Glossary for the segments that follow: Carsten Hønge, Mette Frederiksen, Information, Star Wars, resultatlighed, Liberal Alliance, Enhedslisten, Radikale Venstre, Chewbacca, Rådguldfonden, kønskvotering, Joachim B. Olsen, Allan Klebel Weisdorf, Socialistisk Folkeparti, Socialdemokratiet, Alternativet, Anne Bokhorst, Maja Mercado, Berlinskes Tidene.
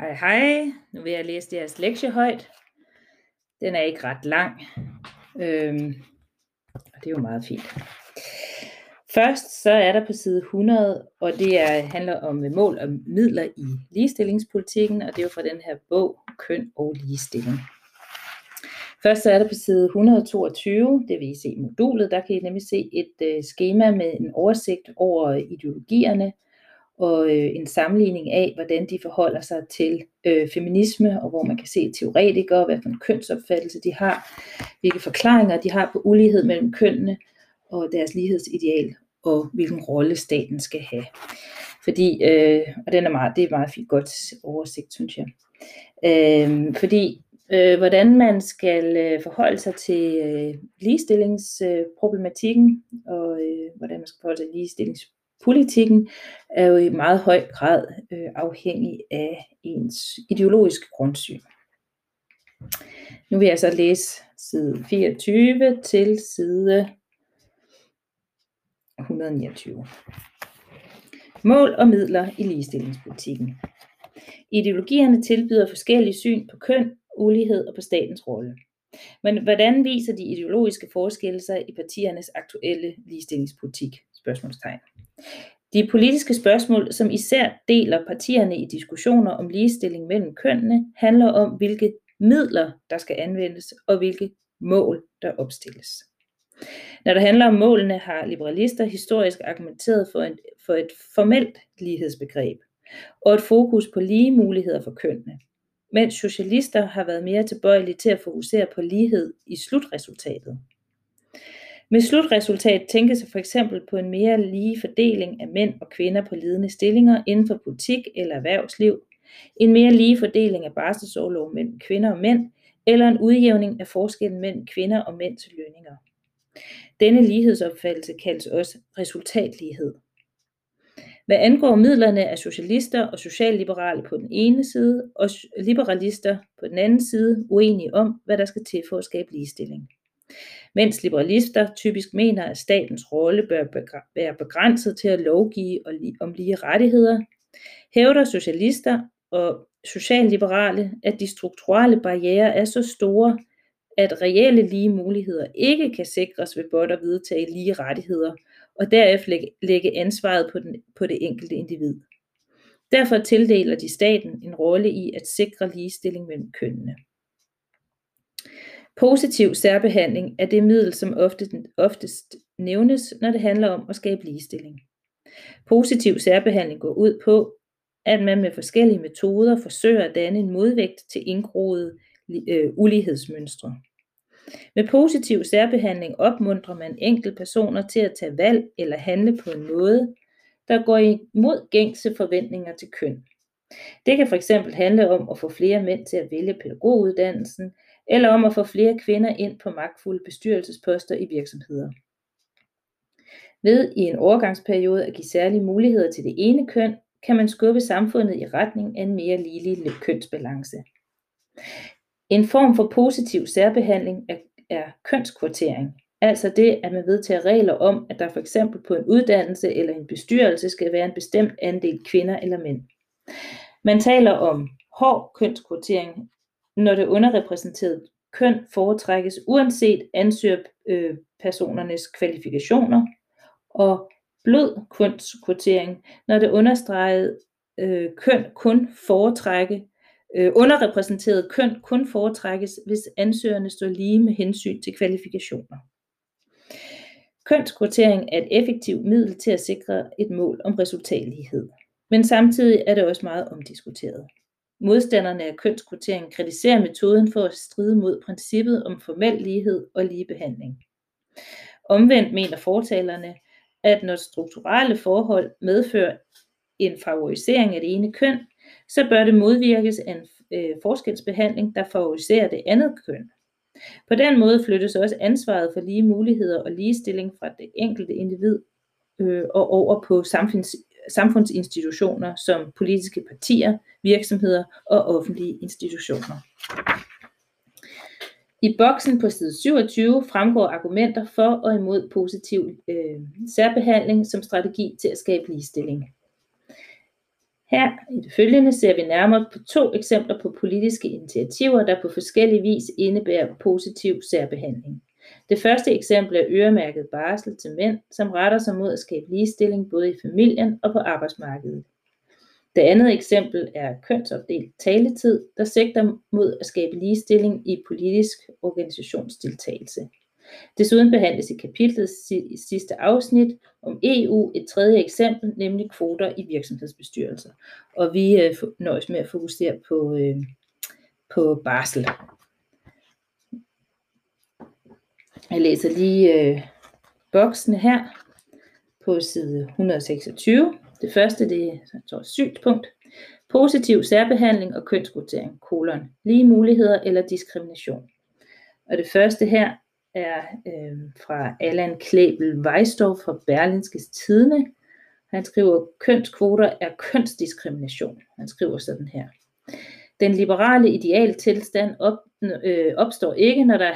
Hej hej, nu vil jeg læse deres lektie højt. Den er ikke ret lang, og det er jo meget fint. Først så er der på side 100, og det handler om mål og midler i ligestillingspolitikken, og det er jo fra den her bog, Køn og ligestilling. Først så er der på side 122, det vil I se i modulet, der kan I nemlig se et skema med en oversigt over ideologierne, og en sammenligning af, hvordan de forholder sig til feminisme, og hvor man kan se teoretikere, hvad for en kønsopfattelse de har, hvilke forklaringer de har på ulighed mellem kønnene, og deres lighedsideal, og hvilken rolle staten skal have. Fordi, og det er meget fint godt oversigt, synes jeg. Hvordan man skal forholde sig til ligestillingsproblematikken, og hvordan man skal forholde sig til ligestillingsproblematikken, politikken er jo i meget høj grad afhængig af ens ideologiske grundsyn. Nu vil jeg så læse side 24 til side 129. Mål og midler i ligestillingspolitikken. Ideologierne tilbyder forskellige syn på køn, ulighed og på statens rolle. Men hvordan viser de ideologiske forskelle sig i partiernes aktuelle ligestillingspolitik? Spørgsmålstegn. De politiske spørgsmål, som især deler partierne i diskussioner om ligestilling mellem kønnene, handler om, hvilke midler der skal anvendes og hvilke mål der opstilles. Når det handler om målene, har liberalister historisk argumenteret for et formelt lighedsbegreb og et fokus på lige muligheder for kønnene, mens socialister har været mere tilbøjelige til at fokusere på lighed i slutresultatet. Med slutresultat tænkes for eksempel på en mere lige fordeling af mænd og kvinder på ledende stillinger inden for politik eller erhvervsliv, en mere lige fordeling af barselsorlov mellem kvinder og mænd, eller en udjævning af forskellen mellem kvinder og mænds lønninger. Denne lighedsopfattelse kaldes også resultatlighed. Hvad angår midlerne er socialister og socialliberale på den ene side, og liberalister på den anden side uenige om, hvad der skal til for at skabe ligestilling. Mens liberalister typisk mener, at statens rolle bør være begrænset til at lovgive om lige rettigheder, hævder socialister og socialliberale, at de strukturelle barrierer er så store, at reelle lige muligheder ikke kan sikres ved blot at vedtage lige rettigheder, og derefter lægge ansvaret på det enkelte individ. Derfor tildeler de staten en rolle i at sikre ligestilling mellem kønnene. Positiv særbehandling er det middel, som oftest nævnes, når det handler om at skabe ligestilling. Positiv særbehandling går ud på, at man med forskellige metoder forsøger at danne en modvægt til indgroede ulighedsmønstre. Med positiv særbehandling opmuntrer man enkeltpersoner til at tage valg eller handle på en måde, der går imod gængse forventninger til køn. Det kan fx handle om at få flere mænd til at vælge pædagoguddannelsen, eller om at få flere kvinder ind på magtfulde bestyrelsesposter i virksomheder. Ved i en overgangsperiode at give særlige muligheder til det ene køn, kan man skubbe samfundet i retning af en mere ligelig kønsbalance. En form for positiv særbehandling er kønskvotering, altså det, at man vedtager regler om, at der fx på en uddannelse eller en bestyrelse skal være en bestemt andel kvinder eller mænd. Man taler om hård kønskvotering, når det underrepræsenterede køn foretrækkes uanset ansøgerpersonernes kvalifikationer, og blød kønskvotering, når det understregede køn kun underrepræsenterede køn kun foretrækkes, hvis ansøgerne står lige med hensyn til kvalifikationer. Kønskvotering er et effektivt middel til at sikre et mål om resultatlighed, men samtidig er det også meget omdiskuteret. Modstanderne af kønskvotering kritiserer metoden for at stride mod princippet om formel lighed og ligebehandling. Omvendt mener fortalerne, at når strukturelle forhold medfører en favorisering af det ene køn, så bør det modvirkes af en forskelsbehandling, der favoriserer det andet køn. På den måde flyttes også ansvaret for lige muligheder og ligestilling fra det enkelte individ og over på samfundsinstitutioner som politiske partier, virksomheder og offentlige institutioner. I boksen på side 27 fremgår argumenter for og imod positiv særbehandling som strategi til at skabe ligestilling. Her i det følgende ser vi nærmere på to eksempler på politiske initiativer, der på forskellig vis indebærer positiv særbehandling. Det første eksempel er øremærket barsel til mænd, som retter sig mod at skabe ligestilling både i familien og på arbejdsmarkedet. Det andet eksempel er kønsopdelt taletid, der sigter mod at skabe ligestilling i politisk organisationsdeltagelse. Desuden behandles i kapitlets sidste afsnit om EU et tredje eksempel, nemlig kvoter i virksomhedsbestyrelser. Og vi nøjes med at fokusere på barsel. Jeg læser lige boksene her på side 126. Det første, det er et synspunkt. Positiv særbehandling og kønskvotering, kolon. Lige muligheder eller diskrimination. Og det første her er fra Allan Klebel Weisdorf fra Berlinskes Tidene. Han skriver, kønskvoter er kønsdiskrimination. Han skriver sådan her. Den liberale idealtilstand opstår ikke, når der er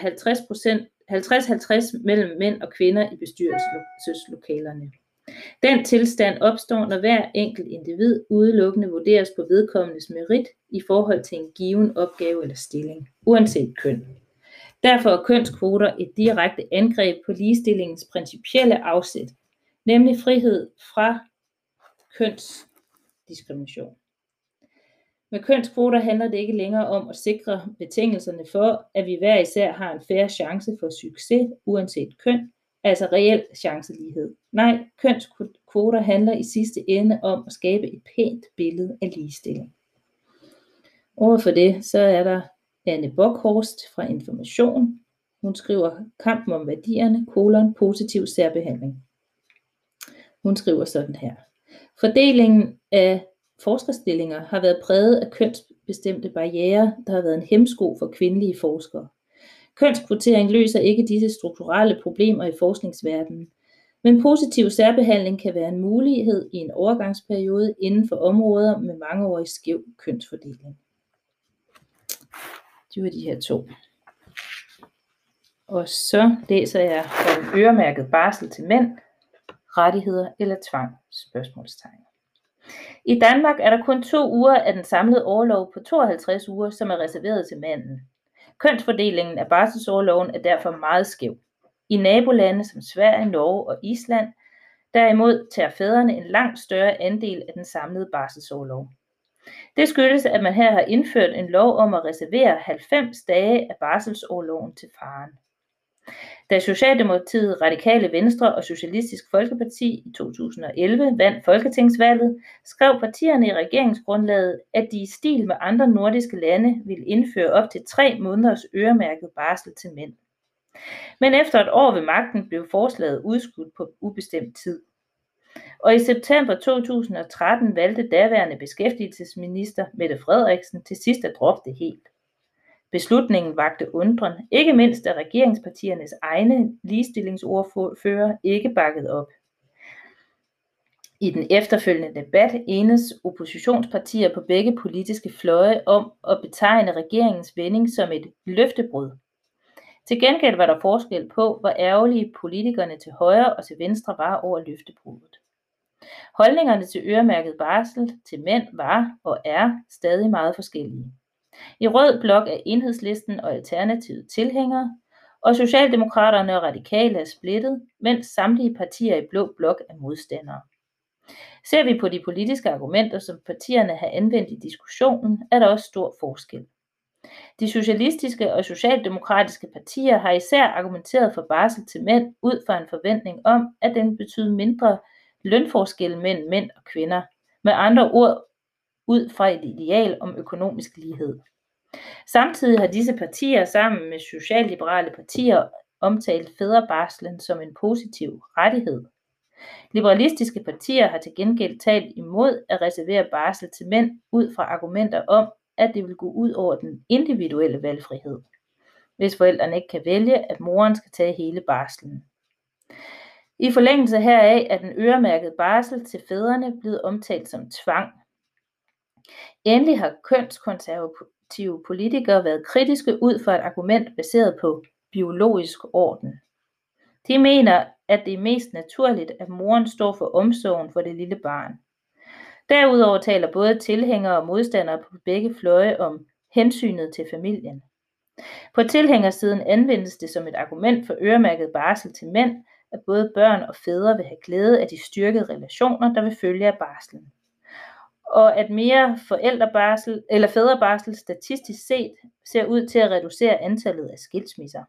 50-50 mellem mænd og kvinder i bestyrelseslokalerne. Den tilstand opstår, når hver enkelt individ udelukkende vurderes på vedkommendes merit i forhold til en given opgave eller stilling, uanset køn. Derfor er kønskvoter et direkte angreb på ligestillingens principielle afsæt, nemlig frihed fra kønsdiskrimination. Med kønskvoter handler det ikke længere om at sikre betingelserne for, at vi hver især har en fair chance for succes, uanset køn, altså reel chancelighed. Nej, kønskvoter handler i sidste ende om at skabe et pænt billede af ligestilling. Overfor det, så er der Anne Bokhorst fra Information. Hun skriver kampen om værdierne, kolon, positiv særbehandling. Hun skriver sådan her. Fordelingen af forskerstillinger har været præget af kønsbestemte barrierer, der har været en hæmsko for kvindelige forskere. Kønskvotering løser ikke disse strukturelle problemer i forskningsverdenen, men positiv særbehandling kan være en mulighed i en overgangsperiode inden for områder med mangeårig skæv kønsfordeling. Det var de her to. Og så læser jeg om øremærket barsel til mænd, rettigheder eller tvang, spørgsmålstegn. I Danmark er der kun 2 uger af den samlede orlov på 52 uger, som er reserveret til manden. Kønsfordelingen af barselsorloven er derfor meget skæv. I nabolande som Sverige, Norge og Island, derimod tager fædrene en langt større andel af den samlede barselsorlov. Det skyldes, at man her har indført en lov om at reservere 90 dage af barselsorloven til faren. Da Socialdemokratiet, Radikale Venstre og Socialistisk Folkeparti i 2011 vandt folketingsvalget, skrev partierne i regeringsgrundlaget, at de i stil med andre nordiske lande ville indføre op til 3 måneders øremærket barsel til mænd. Men efter et år ved magten blev forslaget udskudt på ubestemt tid. Og i september 2013 valgte daværende beskæftigelsesminister Mette Frederiksen til sidst at droppe det helt. Beslutningen vakte undren, ikke mindst da regeringspartiernes egne ligestillingsordfører ikke bakkede op. I den efterfølgende debat enes oppositionspartier på begge politiske fløje om at betegne regeringens vending som et løftebrud. Til gengæld var der forskel på, hvor ærgerlige politikerne til højre og til venstre var over løftebruddet. Holdningerne til øremærket barsel til mænd var og er stadig meget forskellige. I rød blok er Enhedslisten og Alternativet tilhængere, og Socialdemokraterne og Radikale er splittet, mens samtlige partier i blå blok er modstandere. Ser vi på de politiske argumenter, som partierne har anvendt i diskussionen, er der også stor forskel. De socialistiske og socialdemokratiske partier har især argumenteret for barsel til mænd ud fra en forventning om, at den betyder mindre lønforskelle mellem mænd og kvinder, med andre ord ud fra et ideal om økonomisk lighed. Samtidig har disse partier sammen med socialliberale partier omtalt fædrebarslen som en positiv rettighed. Liberalistiske partier har til gengæld talt imod at reservere barsel til mænd ud fra argumenter om, at det vil gå ud over den individuelle valgfrihed, hvis forældrene ikke kan vælge, at moren skal tage hele barslen. I forlængelse heraf er den øremærkede barsel til fædrene blevet omtalt som tvang. Endelig har kønskonservative politikere været kritiske ud fra et argument baseret på biologisk orden. De mener, at det er mest naturligt, at moren står for omsorgen for det lille barn. Derudover taler både tilhængere og modstandere på begge fløje om hensynet til familien. På tilhængersiden anvendes det som et argument for øremærket barsel til mænd, at både børn og fædre vil have glæde af de styrkede relationer, der vil følge af barslen. Og at mere forældrebarsel eller fædrebarsel statistisk set ser ud til at reducere antallet af skilsmisser.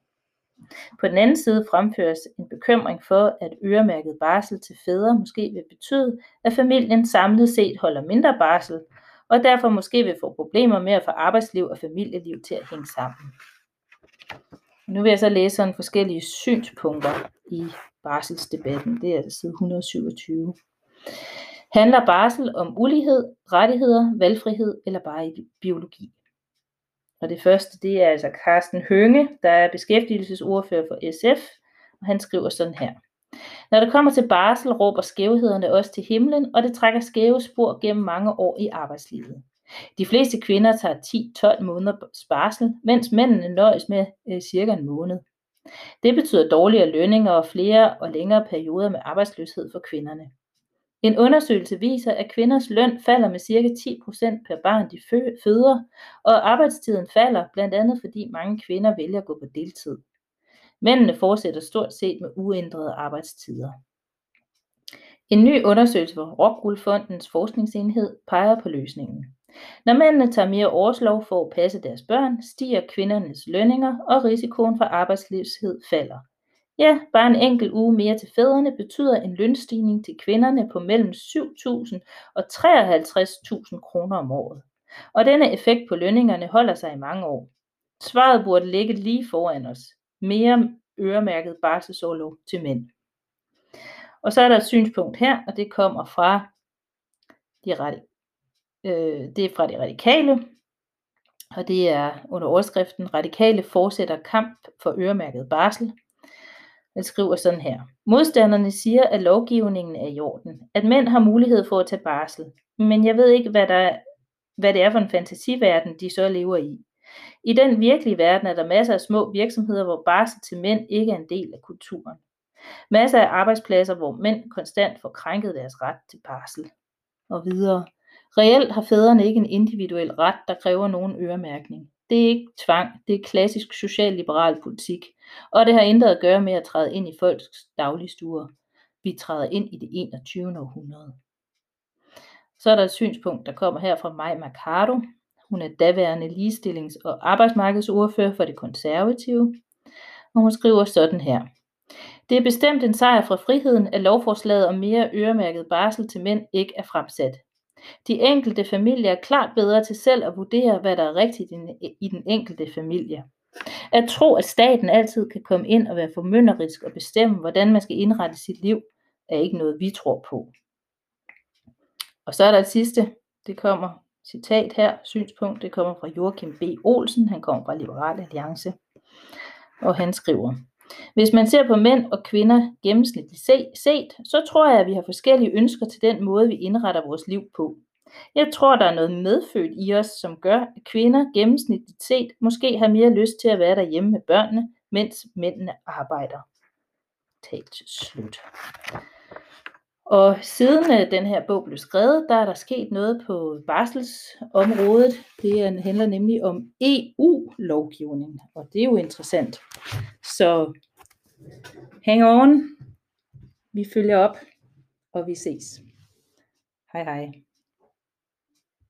På den anden side fremføres en bekymring for, at øremærket barsel til fædre måske vil betyde, at familien samlet set holder mindre barsel, og derfor måske vil få problemer med at få arbejdsliv og familieliv til at hænge sammen. Nu vil jeg så læse sådan forskellige synspunkter i barselsdebatten. Det er altså side 127. Handler barsel om ulighed, rettigheder, valgfrihed eller bare biologi? Og det første, det er altså Carsten Hønge, der er beskæftigelsesordfører for SF, og han skriver sådan her. Når det kommer til barsel, råber skævhederne også til himlen, og det trækker skæve spor gennem mange år i arbejdslivet. De fleste kvinder tager 10-12 måneder barsel, mens mændene nøjes med cirka en måned. Det betyder dårligere lønninger og flere og længere perioder med arbejdsløshed for kvinderne. En undersøgelse viser, at kvinders løn falder med ca. 10% per barn de føder, og arbejdstiden falder bl.a. fordi mange kvinder vælger at gå på deltid. Mændene fortsætter stort set med uændrede arbejdstider. En ny undersøgelse fra Rådguldfondens forskningsenhed peger på løsningen. Når mændene tager mere årslov for at passe deres børn, stiger kvindernes lønninger, og risikoen for arbejdsløshed falder. Ja, bare en enkelt uge mere til fædrene betyder en lønstigning til kvinderne på mellem 7.000 og 53.000 kroner om året. Og denne effekt på lønningerne holder sig i mange år. Svaret burde ligge lige foran os. Mere øremærket barselsorlov til mænd. Og så er der et synspunkt her, og det kommer fra de radikale. Og det er under overskriften, radikale fortsætter kamp for øremærket barsel. Den skriver sådan her. Modstanderne siger, at lovgivningen er i orden. At mænd har mulighed for at tage barsel. Men jeg ved ikke, hvad det er for en fantasiverden, de så lever i. I den virkelige verden er der masser af små virksomheder, hvor barsel til mænd ikke er en del af kulturen. Masser af arbejdspladser, hvor mænd konstant får krænket deres ret til barsel. Og videre. Reelt har fædrene ikke en individuel ret, der kræver nogen øremærkning. Det er ikke tvang, det er klassisk socialliberal politik, og det har intet at gøre med at træde ind i folks dagligstuer. Vi træder ind i det 21. århundrede. Så er der et synspunkt, der kommer her fra Maja Mercado. Hun er daværende ligestillings- og arbejdsmarkedsordfører for det konservative, og hun skriver sådan her. Det er bestemt en sejr fra friheden, at lovforslaget om mere øremærket barsel til mænd ikke er fremsat. De enkelte familier er klart bedre til selv at vurdere, hvad der er rigtigt i den enkelte familie. At tro, at staten altid kan komme ind og være formynderisk og bestemme, hvordan man skal indrette sit liv, er ikke noget, vi tror på. Og så er der et sidste, det kommer citat her, synspunkt, det kommer fra Joachim B. Olsen, han kommer fra Liberal Alliance, og han skriver... Hvis man ser på mænd og kvinder gennemsnitligt set, så tror jeg, at vi har forskellige ønsker til den måde, vi indretter vores liv på. Jeg tror, der er noget medfødt i os, som gør, at kvinder gennemsnitligt set måske har mere lyst til at være derhjemme med børnene, mens mændene arbejder. Talt slut. Og siden den her bog blev skrevet, der er der sket noget på barselsområdet. Det handler nemlig om EU-lovgivning, og det er jo interessant. Så hang on, vi følger op, og vi ses. Hej hej.